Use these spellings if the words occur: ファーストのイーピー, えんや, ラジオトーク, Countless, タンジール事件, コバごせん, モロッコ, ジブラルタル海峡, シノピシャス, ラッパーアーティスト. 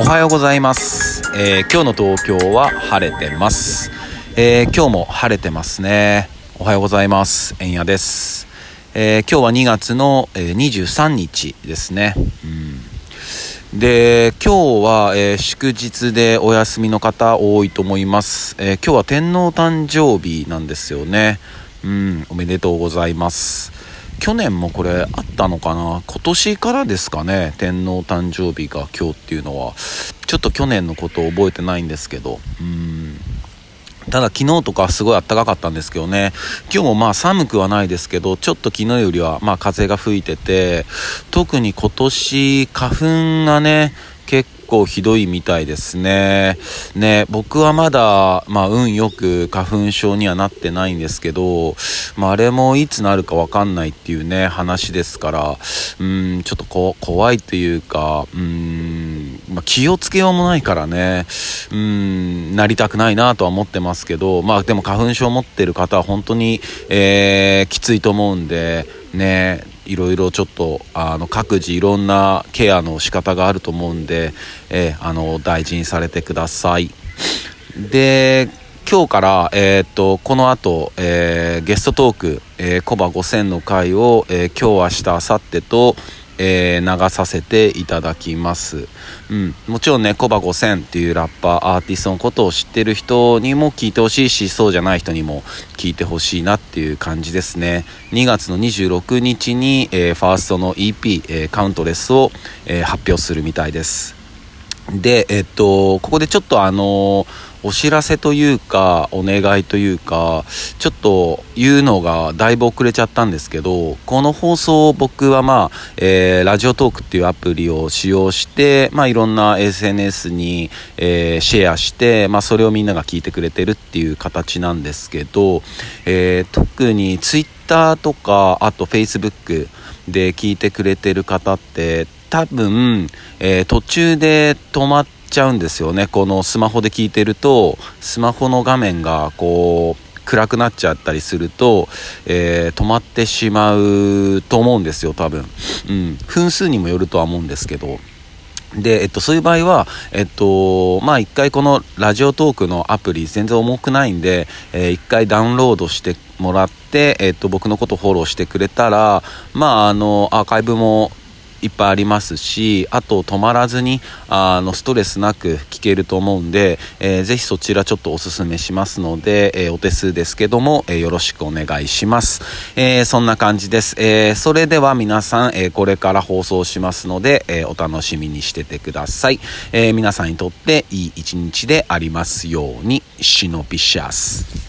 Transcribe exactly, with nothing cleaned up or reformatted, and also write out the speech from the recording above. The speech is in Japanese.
おはようございます、えー、今日の東京は晴れてます、えー、今日も晴れてますね。おはようございます、えんやです。えー、今日はにがつのにじゅうさんにちですね。うん、で今日は、えー、祝日でお休みの方多いと思います。えー、今日は天皇誕生日なんですよね。うん、おめでとうございます。去年もこれあったのかな、今年からですかね、天皇誕生日が今日っていうのは。ちょっと去年のことを覚えてないんですけど、うーんただ昨日とかすごい暖かかったんですけどね。今日もまあ寒くはないですけど、ちょっと昨日よりはまあ風が吹いてて、特に今年花粉がね結構結構ひどいみたいですね。ね、僕はまだ、まあ、運よく花粉症にはなってないんですけど、まあ、あれもいつなるかわかんないっていうね話ですから、うんちょっとこ怖いというか、うん、まあ、気をつけようもないからね、うんなりたくないなとは思ってますけど、まあでも花粉症持ってる方は本当に、えー、きついと思うんでね、いろいろちょっとあの各自いろんなケアの仕方があると思うんで、えー、あの大事にされてください。で今日から、えー、っとこの後、えー、ゲストトーク、えー、コバごせんの回を、えー、今日明日明後日と、えー、流させていただきます。うん、もちろんねコバごせんっていうラッパーアーティストのことを知ってる人にも聞いてほしいし、そうじゃない人にも聞いてほしいなっていう感じですね。にがつのにじゅうろくにちに、えー、ファーストの イーピー、えー、Countless を、えー、発表するみたいです。でえっとここでちょっとあのーお知らせというかお願いというか、ちょっと言うのがだいぶ遅れちゃったんですけど、この放送を僕はまあ、えー、ラジオトークっていうアプリを使用して、まあ、いろんな エスエヌエス に、えー、シェアして、まあ、それをみんなが聞いてくれてるっていう形なんですけど、えー、特に Twitter とかあと Facebook で聞いてくれてる方って多分、えー、途中で止まってちゃうんですよね。このスマホで聞いてるとスマホの画面がこう暗くなっちゃったりすると、えー、止まってしまうと思うんですよ多分、うん、分数にもよるとは思うんですけど。で、えっと、そういう場合は、えっと、まあ一回このラジオトークのアプリ全然重くないんで、えー、一回ダウンロードしてもらって、えっと、僕のことフォローしてくれたら、まああのアーカイブもいっぱいありますし、あと止まらずにあのストレスなく聞けると思うんで、えー、ぜひそちらちょっとおすすめしますので、えー、お手数ですけども、えー、よろしくお願いします。えー、そんな感じです。えー、それでは皆さん、えー、これから放送しますので、えー、お楽しみにしててください。えー、皆さんにとっていい一日でありますように。シノピシャス。